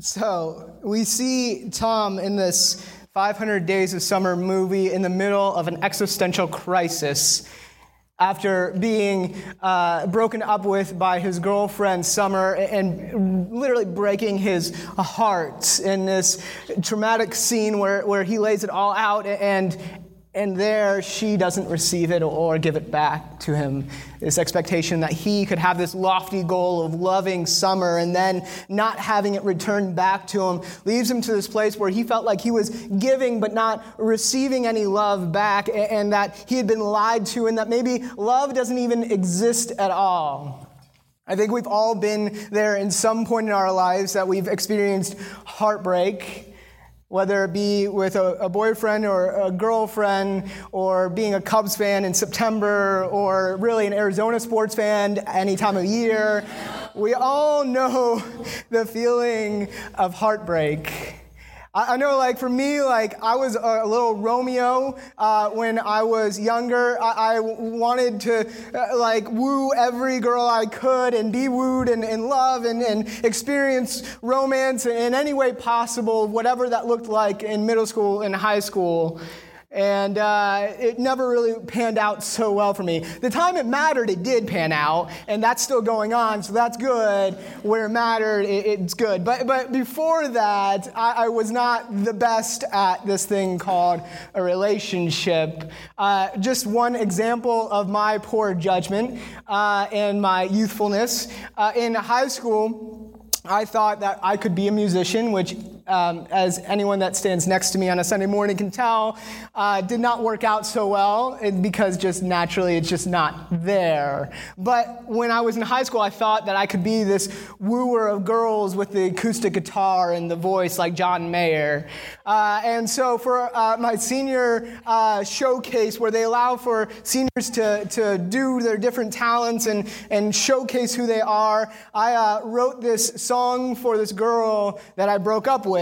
So we see Tom in this 500 Days of Summer movie in the middle of an existential crisis after being broken up with by his girlfriend, Summer, and literally breaking his heart in this traumatic scene where he lays it all out, and there she doesn't receive it or give it back to him. This expectation that he could have this lofty goal of loving Summer and then not having it returned back to him leaves him to this place where he felt like he was giving but not receiving any love back, and that he had been lied to, and that maybe love doesn't even exist at all. I think we've all been there in some point in our lives that we've experienced heartbreak, whether it be with a boyfriend or a girlfriend, or being a Cubs fan in September, or really an Arizona sports fan any time of year. We all know the feeling of heartbreak. I know, like, for me, like, I was a little Romeo when I was younger. I wanted to, like, woo every girl I could and be wooed and love and experience romance in any way possible, whatever that looked like in middle school and high school. And it never really panned out so well for me. The time it mattered, it did pan out, and that's still going on, so that's good. Where it mattered, it's good. But before that, I was not the best at this thing called a relationship. Just one example of my poor judgment and my youthfulness. In high school, I thought that I could be a musician, which as anyone that stands next to me on a Sunday morning can tell, did not work out so well because just naturally it's just not there. But when I was in high school, I thought that I could be this wooer of girls with the acoustic guitar and the voice like John Mayer. And so for my senior showcase, where they allow for seniors to do their different talents and showcase who they are, I wrote this song for this girl that I broke up with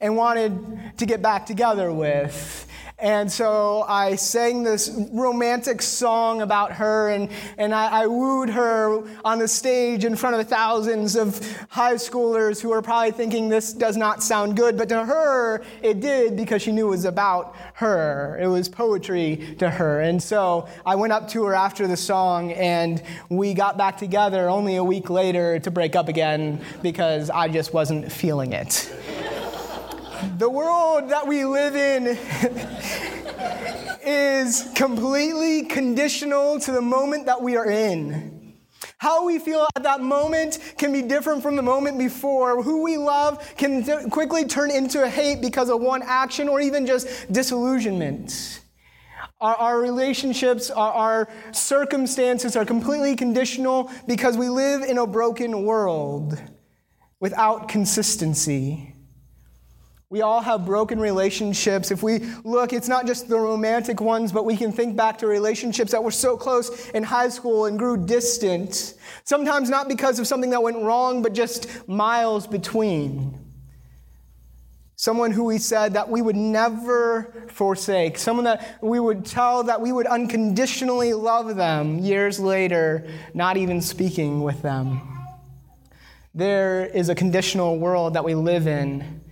and wanted to get back together with. And so I sang this romantic song about her, and I wooed her on the stage in front of thousands of high schoolers who are probably thinking this does not sound good, but to her it did because she knew it was about her. It was poetry to her. And so I went up to her after the song, and we got back together only a week later to break up again because I just wasn't feeling it. The world that we live in is completely conditional to the moment that we are in. How we feel at that moment can be different from the moment before. Who we love can quickly turn into hate because of one action or even just disillusionment. Our relationships, our circumstances are completely conditional because we live in a broken world without consistency. We all have broken relationships. If we look, it's not just the romantic ones, but we can think back to relationships that were so close in high school and grew distant, sometimes not because of something that went wrong, but just miles between. Someone who we said that we would never forsake, someone that we would tell that we would unconditionally love them, years later, not even speaking with them. There is a conditional world that we live in,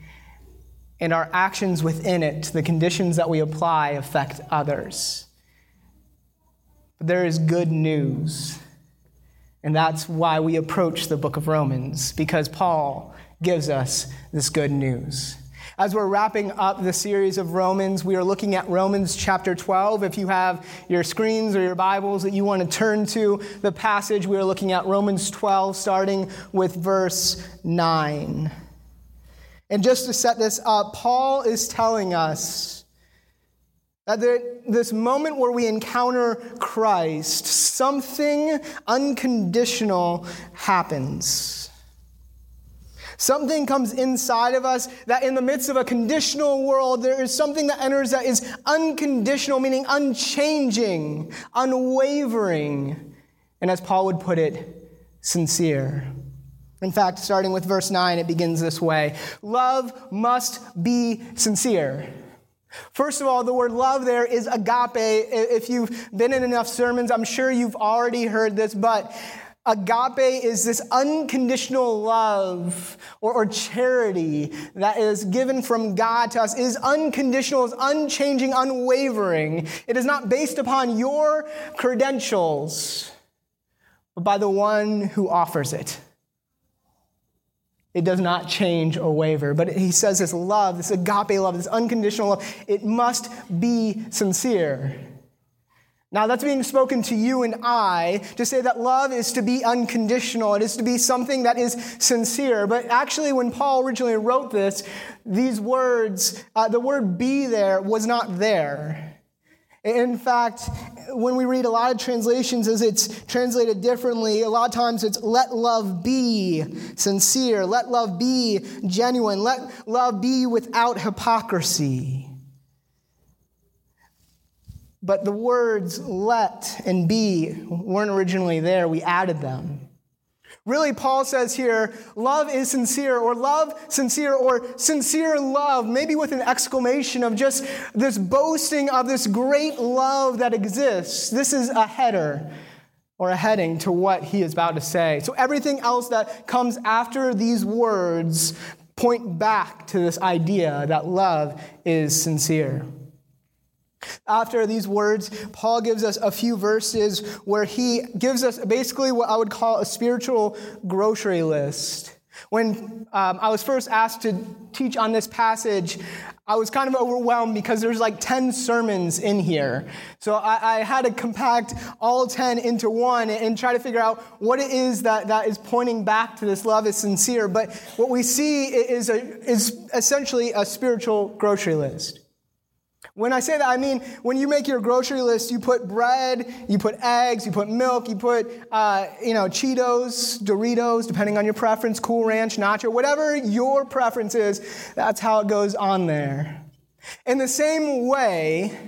and our actions within it, the conditions that we apply, affect others. But there is good news, and that's why we approach the book of Romans, because Paul gives us this good news. As we're wrapping up the series of Romans, we are looking at Romans chapter 12. If you have your screens or your Bibles that you want to turn to the passage, we are looking at Romans 12, starting with verse 9. And just to set this up, Paul is telling us that this moment where we encounter Christ, something unconditional happens. Something comes inside of us that in the midst of a conditional world, there is something that enters that is unconditional, meaning unchanging, unwavering, and as Paul would put it, sincere. In fact, starting with verse 9, it begins this way. Love must be sincere. First of all, the word love there is agape. If you've been in enough sermons, I'm sure you've already heard this, but Agape is this unconditional love or charity that is given from God to us. It is unconditional, it's unchanging, unwavering. It is not based upon your credentials, but by the one who offers it. It does not change or waver. But he says this love, this agape love, this unconditional love, it must be sincere. Now, that's being spoken to you and I to say that love is to be unconditional. It is to be something that is sincere. But actually, when Paul originally wrote this, these words, the word be there was not there. In fact, when we read a lot of translations as it's translated differently, a lot of times it's let love be sincere, let love be genuine, let love be without hypocrisy. But the words let and be weren't originally there. We added them. Really, Paul says here, love is sincere, or sincere love, maybe with an exclamation of just this boasting of this great love that exists. This is a header or a heading to what he is about to say. So everything else that comes after these words point back to this idea that love is sincere. After these words, Paul gives us a few verses where he gives us basically what I would call a spiritual grocery list. When I was first asked to teach on this passage, I was kind of overwhelmed because there's like 10 sermons in here. So I had to compact all 10 into one and try to figure out what it is that is pointing back to this love is sincere. But what we see is essentially a spiritual grocery list. When I say that, I mean when you make your grocery list, you put bread, you put eggs, you put milk, you put Cheetos, Doritos, depending on your preference, Cool Ranch, Nacho, whatever your preference is, that's how it goes on there. In the same way,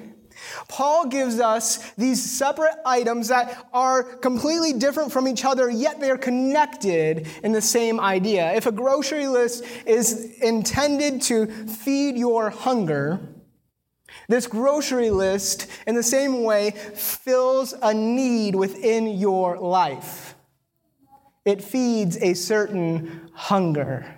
Paul gives us these separate items that are completely different from each other, yet they're connected in the same idea. If a grocery list is intended to feed your hunger, this grocery list, in the same way, fills a need within your life. It feeds a certain hunger.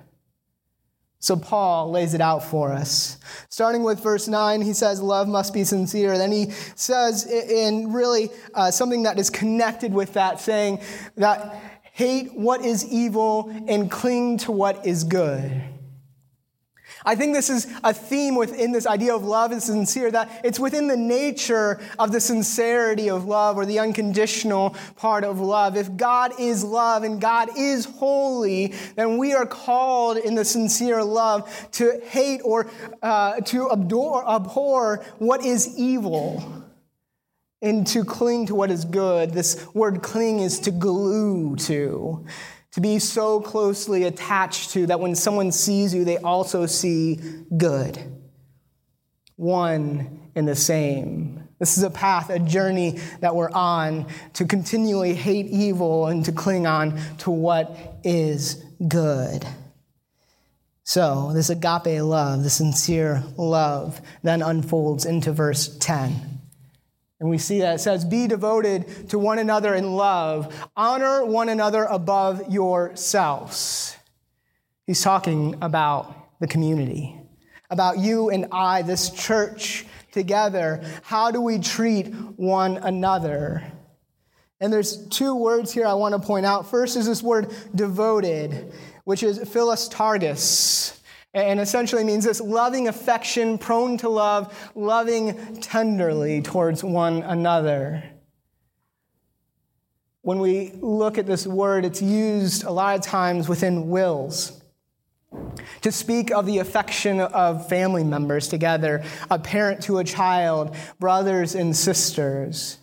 So Paul lays it out for us. Starting with verse 9, he says, love must be sincere. Then he says, in really something that is connected with that, saying that hate what is evil and cling to what is good. I think this is a theme within this idea of love is sincere, that it's within the nature of the sincerity of love or the unconditional part of love. If God is love and God is holy, then we are called in the sincere love to hate or to abhor what is evil and to cling to what is good. This word cling is to glue to be so closely attached to that when someone sees you, they also see good. One and the same. This is a path, a journey that we're on to continually hate evil and to cling on to what is good. So this agape love, the sincere love, then unfolds into verse 10. And we see that it says, be devoted to one another in love. Honor one another above yourselves. He's talking about the community, about you and I, this church together. How do we treat one another? And there's two words here I want to point out. First is this word devoted, which is philostargis. And essentially means this loving affection, prone to love, loving tenderly towards one another. When we look at this word, it's used a lot of times within wills to speak of the affection of family members together, a parent to a child, brothers and sisters.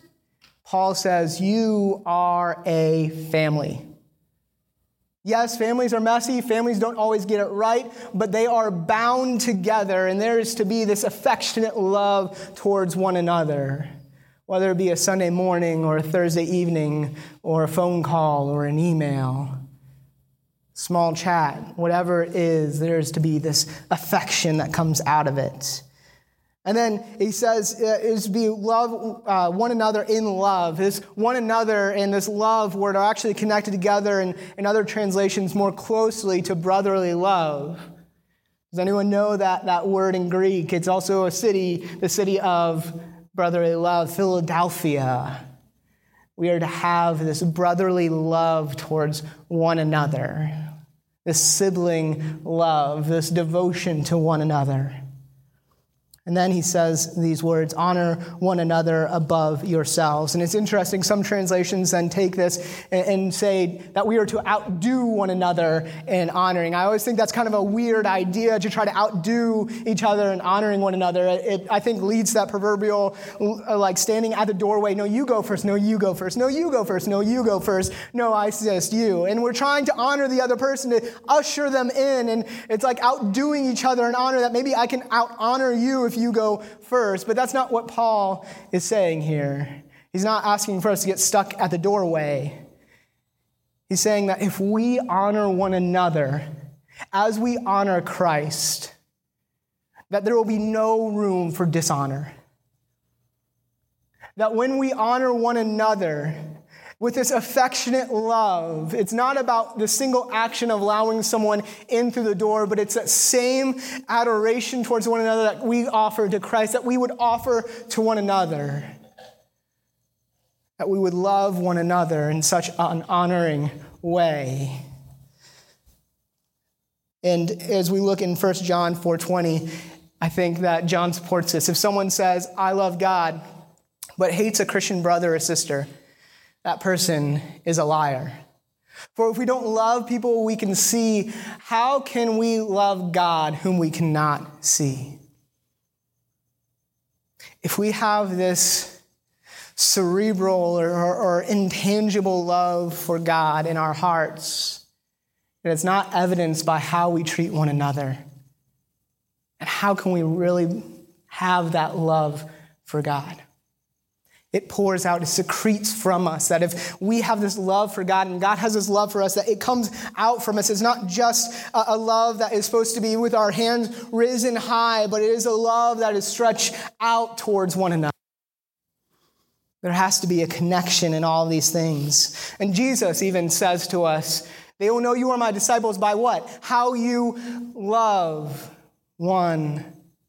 Paul says, you are a family. Yes, families are messy, families don't always get it right, but they are bound together, and there is to be this affectionate love towards one another, whether it be a Sunday morning or a Thursday evening or a phone call or an email, small chat, whatever it is, there is to be this affection that comes out of it. And then he says is to be love one another in love. This one another and this love word are actually connected together in other translations more closely to brotherly love. Does anyone know that word in Greek? It's also a city, the city of brotherly love, Philadelphia. We are to have this brotherly love towards one another, this sibling love, this devotion to one another. And then he says these words, honor one another above yourselves. And it's interesting, some translations then take this and say that we are to outdo one another in honoring. I always think that's kind of a weird idea to try to outdo each other in honoring one another. It I think, leads that proverbial, like, standing at the doorway, no, you go first, no, you go first, no, you go first, no, you go first, no, I suggest you. And we're trying to honor the other person, to usher them in, and it's like outdoing each other in honor, that maybe I can out-honor you if you go first. But that's not what Paul is saying here. He's not asking for us to get stuck at the doorway. He's saying that if we honor one another as we honor Christ, that there will be no room for dishonor. That when we honor one another with this affectionate love, it's not about the single action of allowing someone in through the door, but it's that same adoration towards one another that we offer to Christ, that we would offer to one another, that we would love one another in such an honoring way. And as we look in 1 John 4:20, I think that John supports this. If someone says, I love God, but hates a Christian brother or sister, that person is a liar. For if we don't love people we can see, how can we love God whom we cannot see? If we have this cerebral or intangible love for God in our hearts, and it's not evidenced by how we treat one another, and how can we really have that love for God? It pours out, it secretes from us, that if we have this love for God and God has this love for us, that it comes out from us. It's not just a love that is supposed to be with our hands risen high, but it is a love that is stretched out towards one another. There has to be a connection in all these things. And Jesus even says to us, they will know you are my disciples by what? How you love one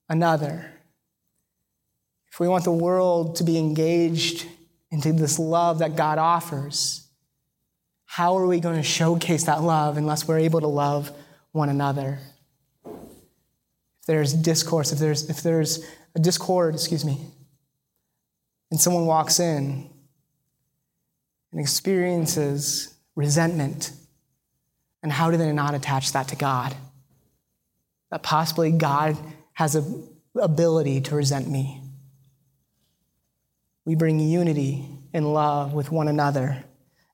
another. If we want the world to be engaged into this love that God offers, how are we going to showcase that love unless we're able to love one another? If there's discourse, if there's a discord, and someone walks in and experiences resentment, and how do they not attach that to God? That possibly God has an ability to resent me. We bring unity and love with one another.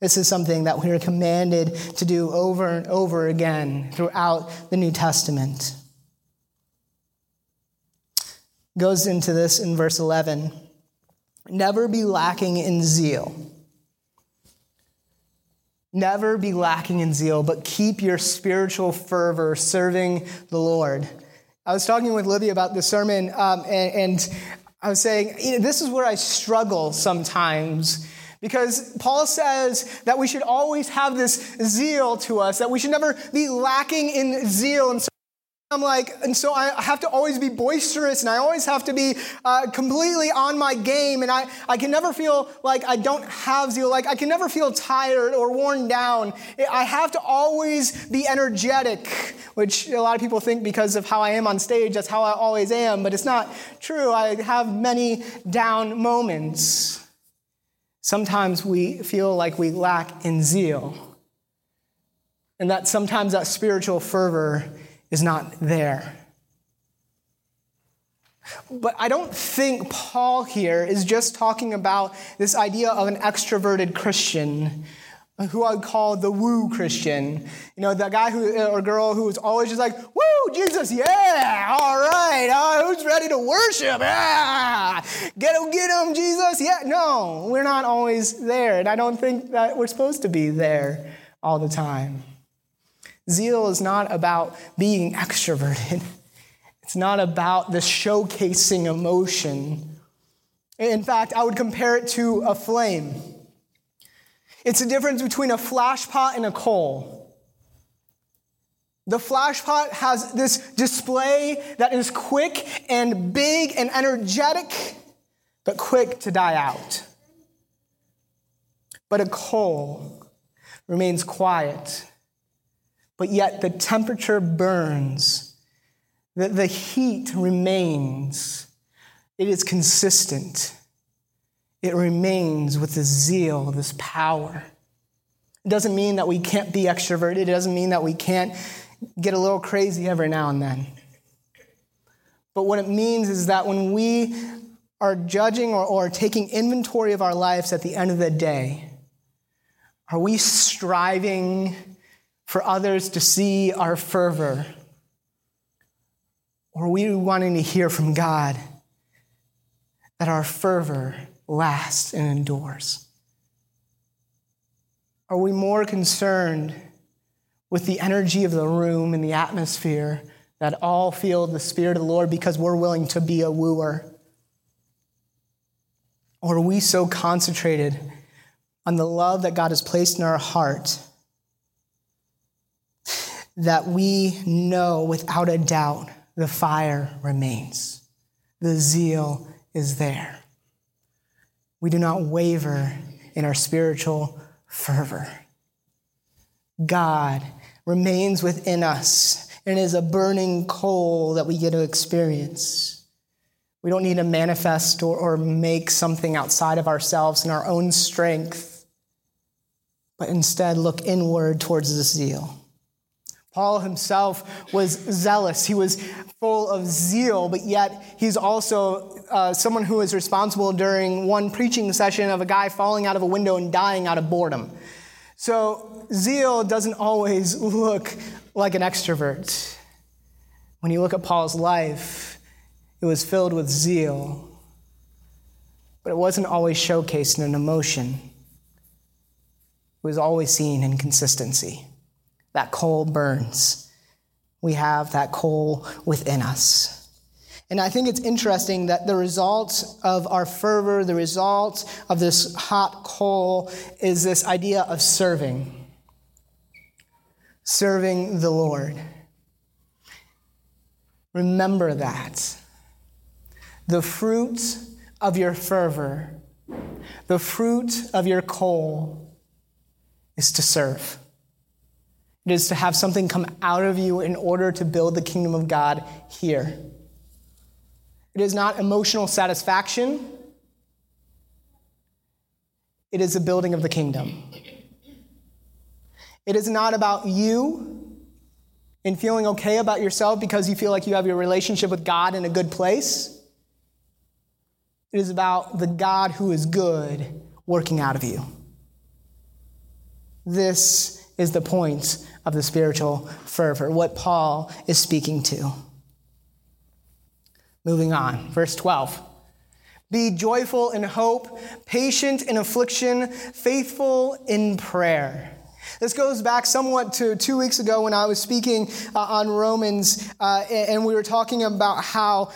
This is something that we are commanded to do over and over again throughout the New Testament. Goes into this in verse 11. Never be lacking in zeal. Never be lacking in zeal, but keep your spiritual fervor serving the Lord. I was talking with Libby about the sermon, and I was saying, this is where I struggle sometimes, because Paul says that we should always have this zeal to us, that we should never be lacking in zeal. And so I'm like, and so I have to always be boisterous, and I always have to be completely on my game, and I can never feel like I don't have zeal, like I can never feel tired or worn down. I have to always be energetic, which a lot of people think because of how I am on stage, that's how I always am, but it's not true. I have many down moments. Sometimes we feel like we lack in zeal, and that sometimes that spiritual fervor is not there. But I don't think Paul here is just talking about this idea of an extroverted Christian, who I would call the woo Christian. You know, the guy who or girl who is always just like, woo, Jesus, yeah, all right, who's ready to worship? Yeah, get him, Jesus, yeah. No, we're not always there, and I don't think that we're supposed to be there all the time. Zeal is not about being extroverted. It's not about the showcasing emotion. In fact, I would compare it to a flame. It's the difference between a flash pot and a coal. The flash pot has this display that is quick and big and energetic, but quick to die out. But a coal remains quiet, but yet the temperature burns, the heat remains. It is consistent. It remains with this zeal, this power. It doesn't mean that we can't be extroverted. It doesn't mean that we can't get a little crazy every now and then. But what it means is that when we are judging or taking inventory of our lives at the end of the day, are we striving for others to see our fervor? Or are we wanting to hear from God that our fervor lasts and endures? Are we more concerned with the energy of the room and the atmosphere that all feel the Spirit of the Lord because we're willing to be a wooer? Or are we so concentrated on the love that God has placed in our heart that we know without a doubt the fire remains, the zeal is there? We do not waver in our spiritual fervor. God remains within us and is a burning coal that we get to experience. We don't need to manifest or make something outside of ourselves in our own strength, but instead look inward towards this zeal. Paul himself was zealous. He was full of zeal, but yet he's also someone who was responsible during one preaching session of a guy falling out of a window and dying out of boredom. So zeal doesn't always look like an extrovert. When you look at Paul's life, it was filled with zeal, but it wasn't always showcased in an emotion. It was always seen in consistency. That coal burns. We have that coal within us. And I think it's interesting that the result of our fervor, the result of this hot coal, is this idea of serving. Serving the Lord. Remember that. The fruit of your fervor, the fruit of your coal, is to serve. It is to have something come out of you in order to build the kingdom of God here. It is not emotional satisfaction. It is the building of the kingdom. It is not about you and feeling okay about yourself because you feel like you have your relationship with God in a good place. It is about the God who is good working out of you. This is the point of the spiritual fervor, what Paul is speaking to. Moving on, verse 12. Be joyful in hope, patient in affliction, faithful in prayer. This goes back somewhat to 2 weeks ago when I was speaking on Romans, and we were talking about how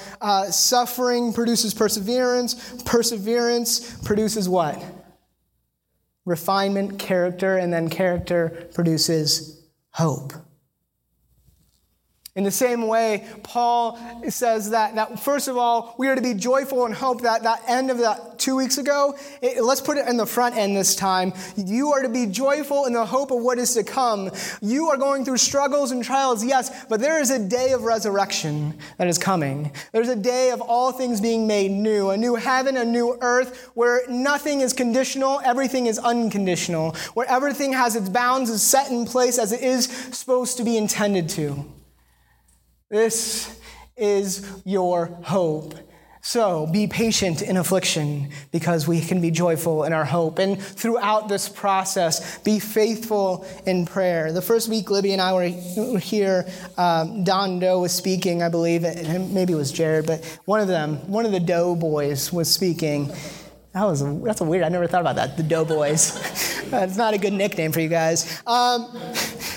suffering produces perseverance. Perseverance produces what? Refinement, character, and then character produces hope. In the same way, Paul says that first of all, we are to be joyful and hope. That end of that 2 weeks ago, let's put it in the front end this time. You are to be joyful in the hope of what is to come. You are going through struggles and trials, yes, but there is a day of resurrection that is coming. There's a day of all things being made new, a new heaven, a new earth, where nothing is conditional, everything is unconditional, where everything has its bounds, is set in place as it is supposed to be intended to. This is your hope. So be patient in affliction because we can be joyful in our hope. And throughout this process, be faithful in prayer. The first week Libby and I were here, Don Doe was speaking, I believe. Maybe it was Jared, but one of the Doe boys was speaking. That's a weird, I never thought about that, the Doe boys. It's not a good nickname for you guys.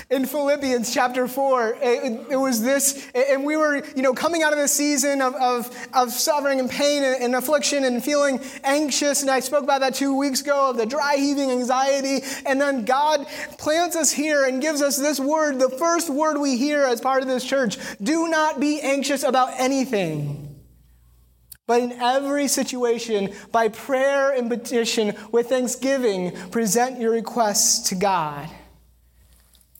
in Philippians chapter 4. It was this, and we were, coming out of a season of suffering and pain and affliction and feeling anxious. And I spoke about that 2 weeks ago of the dry heaving anxiety. And then God plants us here and gives us this word, the first word we hear as part of this church. Do not be anxious about anything. But in every situation, by prayer and petition, with thanksgiving, present your requests to God.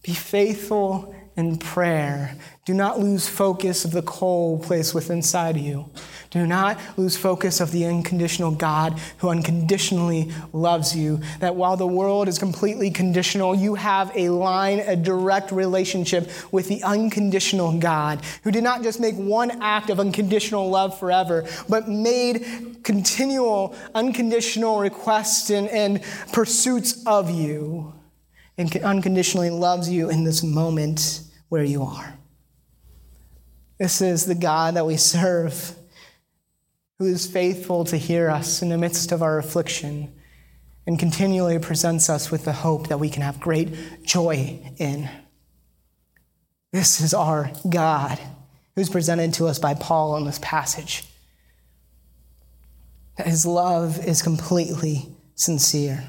Be faithful in prayer. Do not lose focus of the cold place within inside you. Do not lose focus of the unconditional God who unconditionally loves you. That while the world is completely conditional, you have a line, a direct relationship with the unconditional God who did not just make one act of unconditional love forever, but made continual, unconditional requests and pursuits of you and unconditionally loves you in this moment where you are. This is the God that we serve, who is faithful to hear us in the midst of our affliction and continually presents us with the hope that we can have great joy in. This is our God, who's presented to us by Paul in this passage. That his love is completely sincere.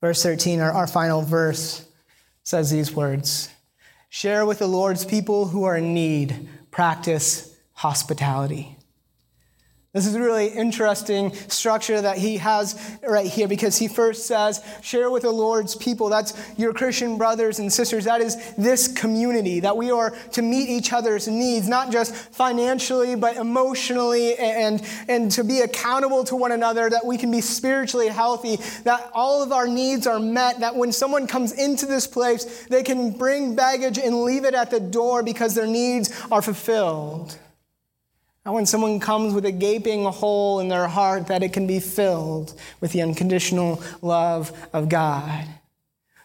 Verse 13, our final verse, says these words. Share with the Lord's people who are in need. Practice hospitality. This is a really interesting structure that he has right here, because he first says, share with the Lord's people. That's your Christian brothers and sisters. That is this community, that we are to meet each other's needs, not just financially, but emotionally, and to be accountable to one another, that we can be spiritually healthy, that all of our needs are met, that when someone comes into this place, they can bring baggage and leave it at the door because their needs are fulfilled. And when someone comes with a gaping hole in their heart, that it can be filled with the unconditional love of God.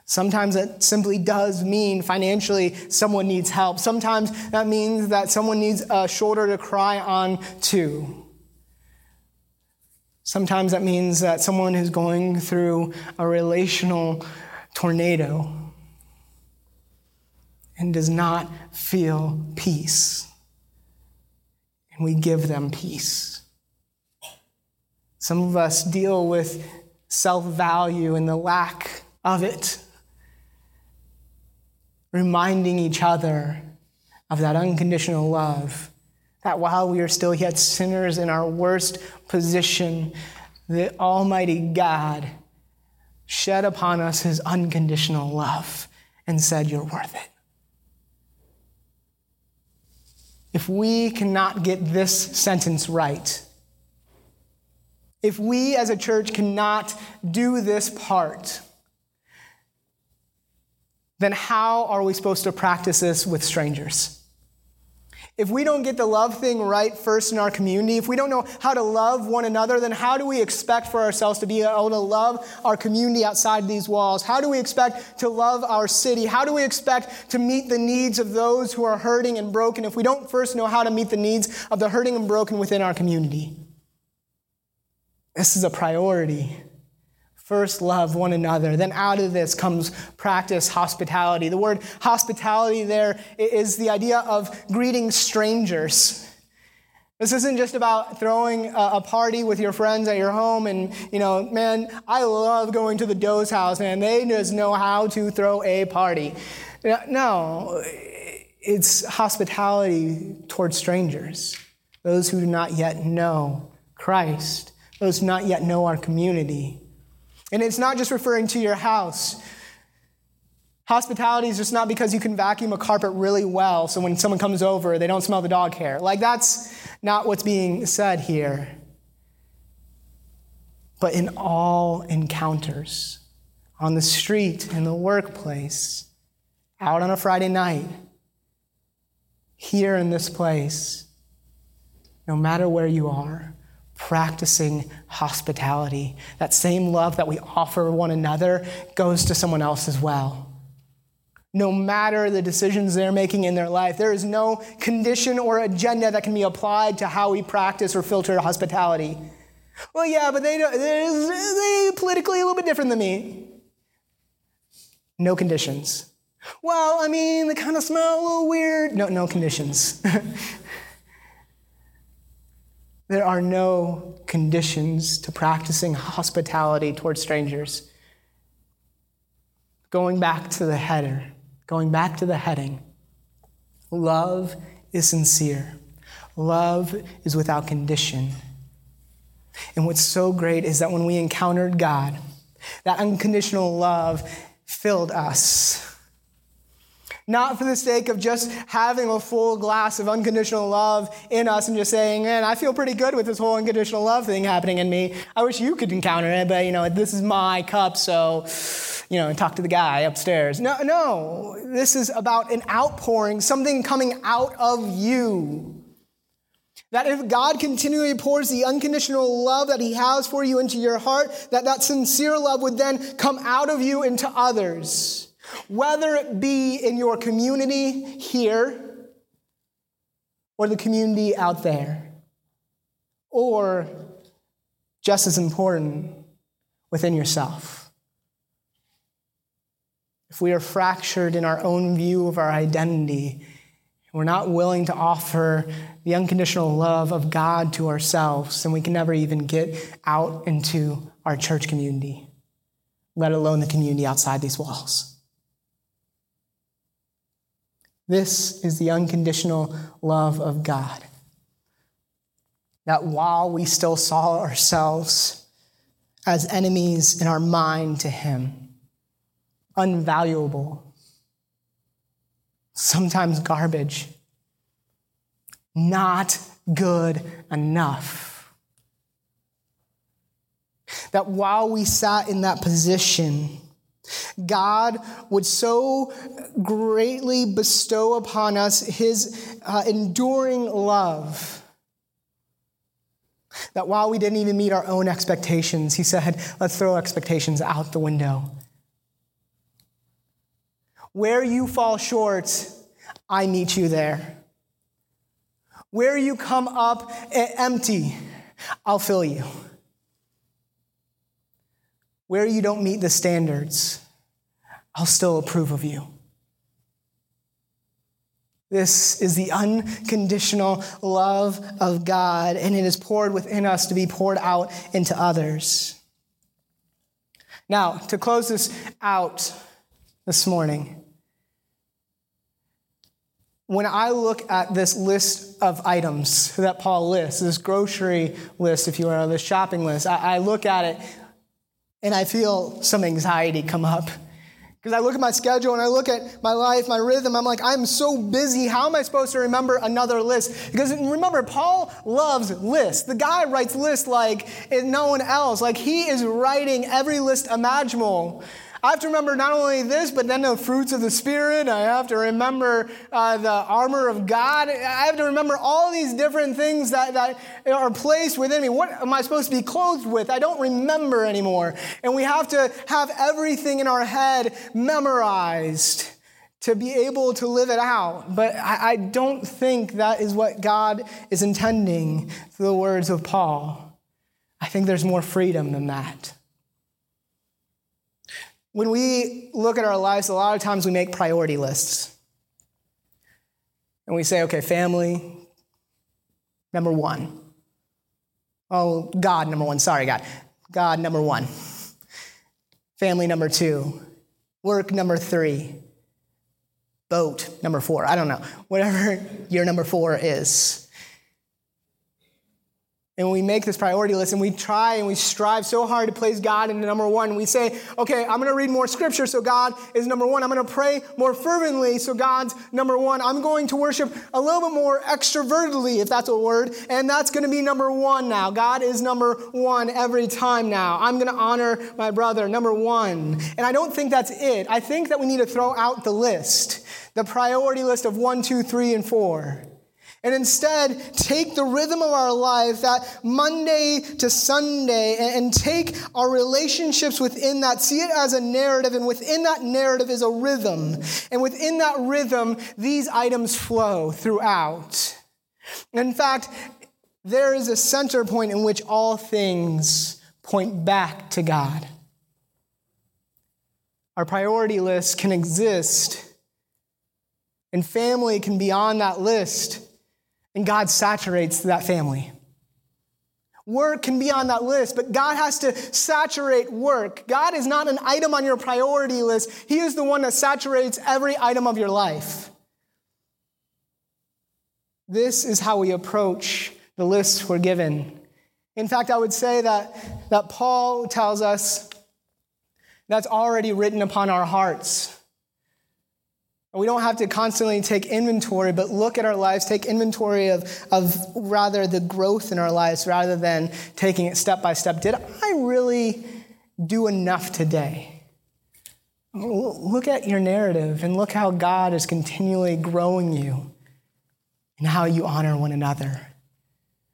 Sometimes that simply does mean financially someone needs help. Sometimes that means that someone needs a shoulder to cry on to. Sometimes that means that someone is going through a relational tornado and does not feel peace. And we give them peace. Some of us deal with self-value and the lack of it, reminding each other of that unconditional love, that while we are still yet sinners in our worst position, the Almighty God shed upon us his unconditional love and said, "You're worth it." If we cannot get this sentence right, if we as a church cannot do this part, then how are we supposed to practice this with strangers? If we don't get the love thing right first in our community, if we don't know how to love one another, then how do we expect for ourselves to be able to love our community outside these walls? How do we expect to love our city? How do we expect to meet the needs of those who are hurting and broken if we don't first know how to meet the needs of the hurting and broken within our community? This is a priority. First, love one another. Then out of this comes practice hospitality. The word hospitality there is the idea of greeting strangers. This isn't just about throwing a party with your friends at your home and, man, I love going to the Doe's house, man. They just know how to throw a party. No, it's hospitality towards strangers, those who do not yet know Christ, those who do not yet know our community. And it's not just referring to your house. Hospitality is just not because you can vacuum a carpet really well, so when someone comes over, they don't smell the dog hair. That's not what's being said here. But in all encounters, on the street, in the workplace, out on a Friday night, here in this place, no matter where you are, practicing hospitality. That same love that we offer one another goes to someone else as well. No matter the decisions they're making in their life, there is no condition or agenda that can be applied to how we practice or filter hospitality. Well, yeah, but they're politically a little bit different than me. No conditions. Well, I mean, they kind of smell a little weird. No conditions. There are no conditions to practicing hospitality towards strangers. Going back to the heading, love is sincere. Love is without condition. And what's so great is that when we encountered God, that unconditional love filled us. Not for the sake of just having a full glass of unconditional love in us and just saying, man, I feel pretty good with this whole unconditional love thing happening in me. I wish you could encounter it, but, this is my cup, so, talk to the guy upstairs. No, this is about an outpouring, something coming out of you. That if God continually pours the unconditional love that he has for you into your heart, that sincere love would then come out of you into others. Whether it be in your community here or the community out there, or just as important, within yourself. If we are fractured in our own view of our identity, and we're not willing to offer the unconditional love of God to ourselves, then we can never even get out into our church community, let alone the community outside these walls. This is the unconditional love of God. That while we still saw ourselves as enemies in our mind to him, unvaluable, sometimes garbage, not good enough. That while we sat in that position, God would so greatly bestow upon us his enduring love that while we didn't even meet our own expectations, he said, let's throw expectations out the window. Where you fall short, I meet you there. Where you come up empty, I'll fill you. Where you don't meet the standards, I'll still approve of you. This is the unconditional love of God, and it is poured within us to be poured out into others. Now, to close this out this morning, when I look at this list of items that Paul lists, this grocery list, if you will, this shopping list, I look at it, and I feel some anxiety come up. Because I look at my schedule and I look at my life, my rhythm. I'm like, I'm so busy. How am I supposed to remember another list? Because remember, Paul loves lists. The guy writes lists like no one else. Like he is writing every list imaginable. I have to remember not only this, but then the fruits of the Spirit. I have to remember the armor of God. I have to remember all these different things that are placed within me. What am I supposed to be clothed with? I don't remember anymore. And we have to have everything in our head memorized to be able to live it out. But I don't think that is what God is intending through the words of Paul. I think there's more freedom than that. When we look at our lives, a lot of times we make priority lists. And we say, okay, family, number one. Oh, God, number one. Sorry, God. God, number one. Family, number two. Work, number three. Boat, number four. I don't know. Whatever your number four is. And we make this priority list and we try and we strive so hard to place God into number one. We say, okay, I'm going to read more scripture so God is number one. I'm going to pray more fervently so God's number one. I'm going to worship a little bit more extrovertedly, if that's a word, and that's going to be number one now. God is number one every time now. I'm going to honor my brother, number one. And I don't think that's it. I think that we need to throw out the list, the priority list of 1, 2, 3, and 4. And instead, take the rhythm of our life, that Monday to Sunday, and take our relationships within that, see it as a narrative, and within that narrative is a rhythm. And within that rhythm, these items flow throughout. In fact, there is a center point in which all things point back to God. Our priority list can exist and family can be on that list, and God saturates that family. Work can be on that list, but God has to saturate work. God is not an item on your priority list. He is the one that saturates every item of your life. This is how we approach the lists we're given. In fact, I would say that Paul tells us that's already written upon our hearts. We don't have to constantly take inventory, but look at our lives, take inventory of rather the growth in our lives rather than taking it step by step. Did I really do enough today? Look at your narrative and look how God is continually growing you and how you honor one another.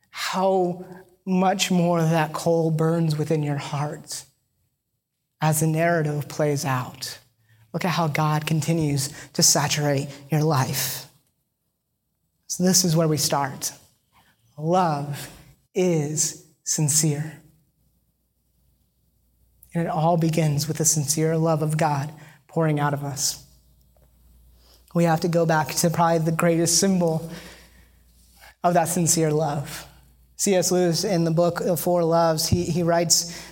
How much more that coal burns within your heart as the narrative plays out. Look at how God continues to saturate your life. So this is where we start. Love is sincere. And it all begins with a sincere love of God pouring out of us. We have to go back to probably the greatest symbol of that sincere love. C.S. Lewis, in the book, The Four Loves, he writes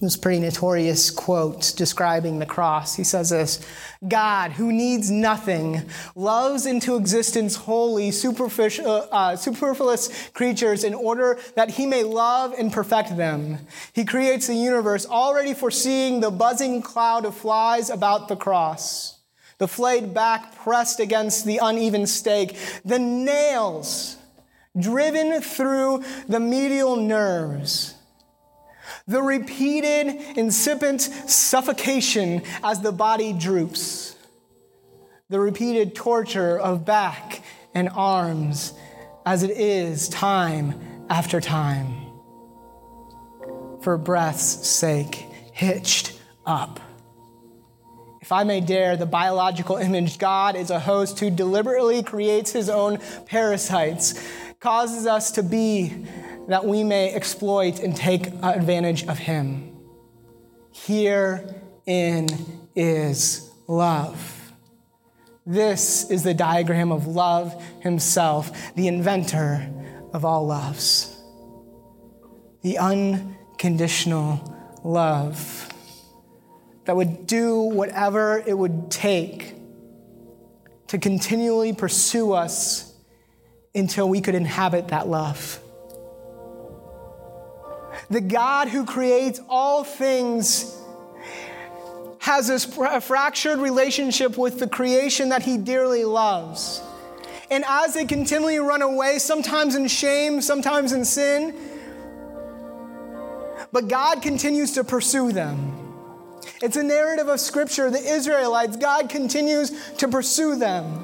this pretty notorious quote describing the cross. He says this: God, who needs nothing, loves into existence holy, superfluous creatures in order that he may love and perfect them. He creates the universe already foreseeing the buzzing cloud of flies about the cross, the flayed back pressed against the uneven stake, the nails driven through the medial nerves, the repeated, incipient suffocation as the body droops, the repeated torture of back and arms as it is time after time, for breath's sake, hitched up. If I may dare the biological image, God is a host who deliberately creates his own parasites, causes us to be that we may exploit and take advantage of him. Herein is love. This is the diagram of love himself, the inventor of all loves. The unconditional love that would do whatever it would take to continually pursue us until we could inhabit that love. The God who creates all things has this fractured relationship with the creation that he dearly loves. And as they continually run away, sometimes in shame, sometimes in sin, but God continues to pursue them. It's a narrative of Scripture, the Israelites. God continues to pursue them.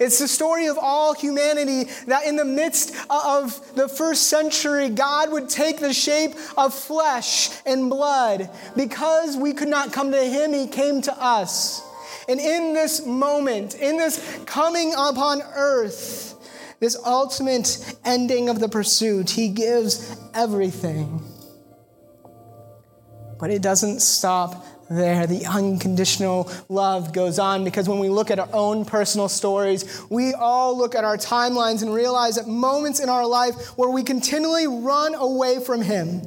It's the story of all humanity that in the midst of the first century, God would take the shape of flesh and blood. Because we could not come to him, he came to us. And in this moment, in this coming upon earth, this ultimate ending of the pursuit, he gives everything. But it doesn't stop there. The unconditional love goes on, because when we look at our own personal stories, we all look at our timelines and realize that moments in our life where we continually run away from him,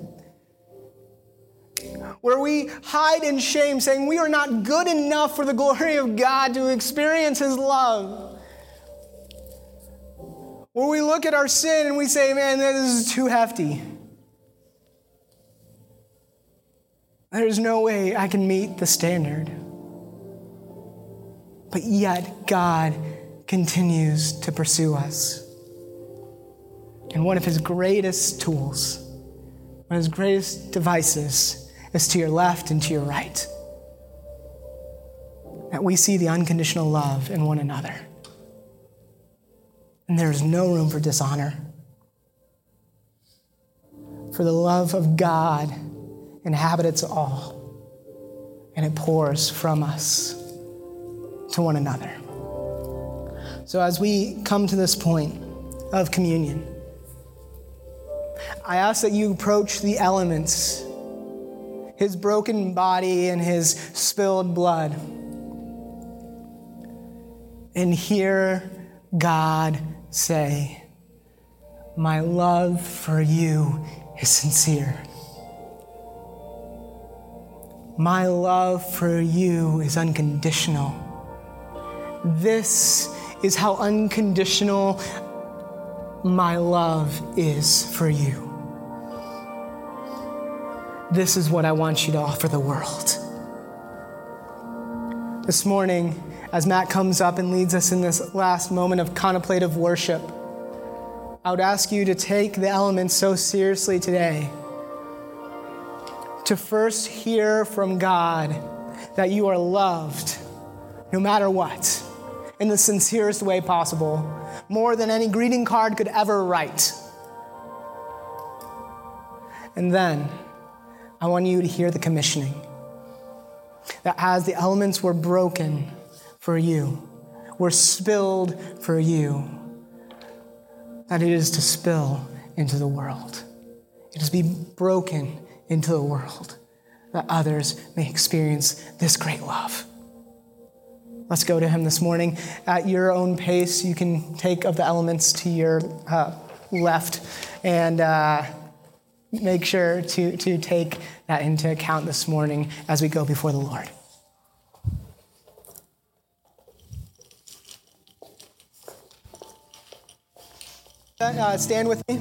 where we hide in shame, saying we are not good enough for the glory of God to experience his love, where we look at our sin and we say, man, this is too hefty. There's no way I can meet the standard. But yet God continues to pursue us. And one of his greatest tools, one of his greatest devices, is to your left and to your right. That we see the unconditional love in one another. And there is no room for dishonor. For the love of God inhabits all, and it pours from us to one another. So as we come to this point of communion, I ask that you approach the elements, his broken body and his spilled blood, and hear God say, "My love for you is sincere. My love for you is unconditional." This is how unconditional my love is for you. This is what I want you to offer the world. This morning, as Matt comes up and leads us in this last moment of contemplative worship, I would ask you to take the elements so seriously today, to first hear from God that you are loved no matter what, in the sincerest way possible, more than any greeting card could ever write. And then I want you to hear the commissioning, that as the elements were broken for you, were spilled for you, that it is to spill into the world. It is to be broken into the world, that others may experience this great love. Let's go to him this morning. At your own pace, you can take of the elements to your left and make sure to take that into account this morning as we go before the Lord. Stand with me.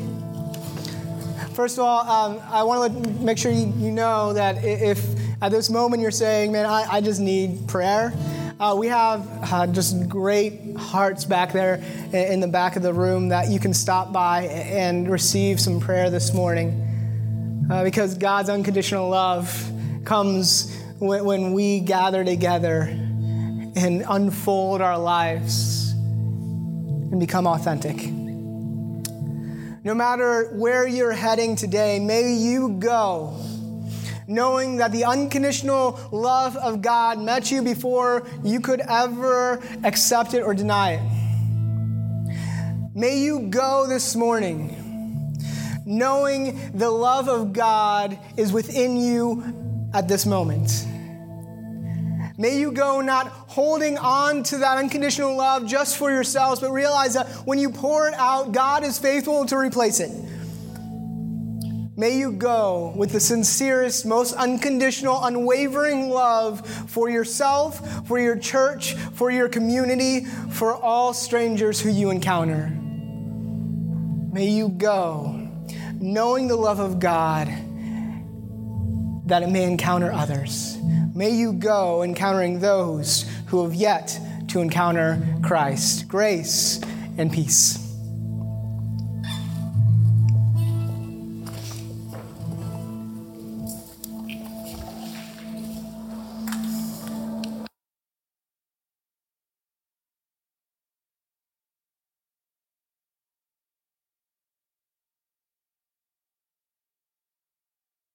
First of all, I want to make sure you know that if at this moment you're saying, man, I just need prayer, we have just great hearts back there in the back of the room that you can stop by and receive some prayer this morning. Because God's unconditional love comes when we gather together and unfold our lives and become authentic. No matter where you're heading today, may you go knowing that the unconditional love of God met you before you could ever accept it or deny it. May you go this morning knowing the love of God is within you at this moment. May you go not holding on to that unconditional love just for yourselves, but realize that when you pour it out, God is faithful to replace it. May you go with the sincerest, most unconditional, unwavering love for yourself, for your church, for your community, for all strangers who you encounter. May you go knowing the love of God that it may encounter others. May you go encountering those who have yet to encounter Christ. Grace and peace.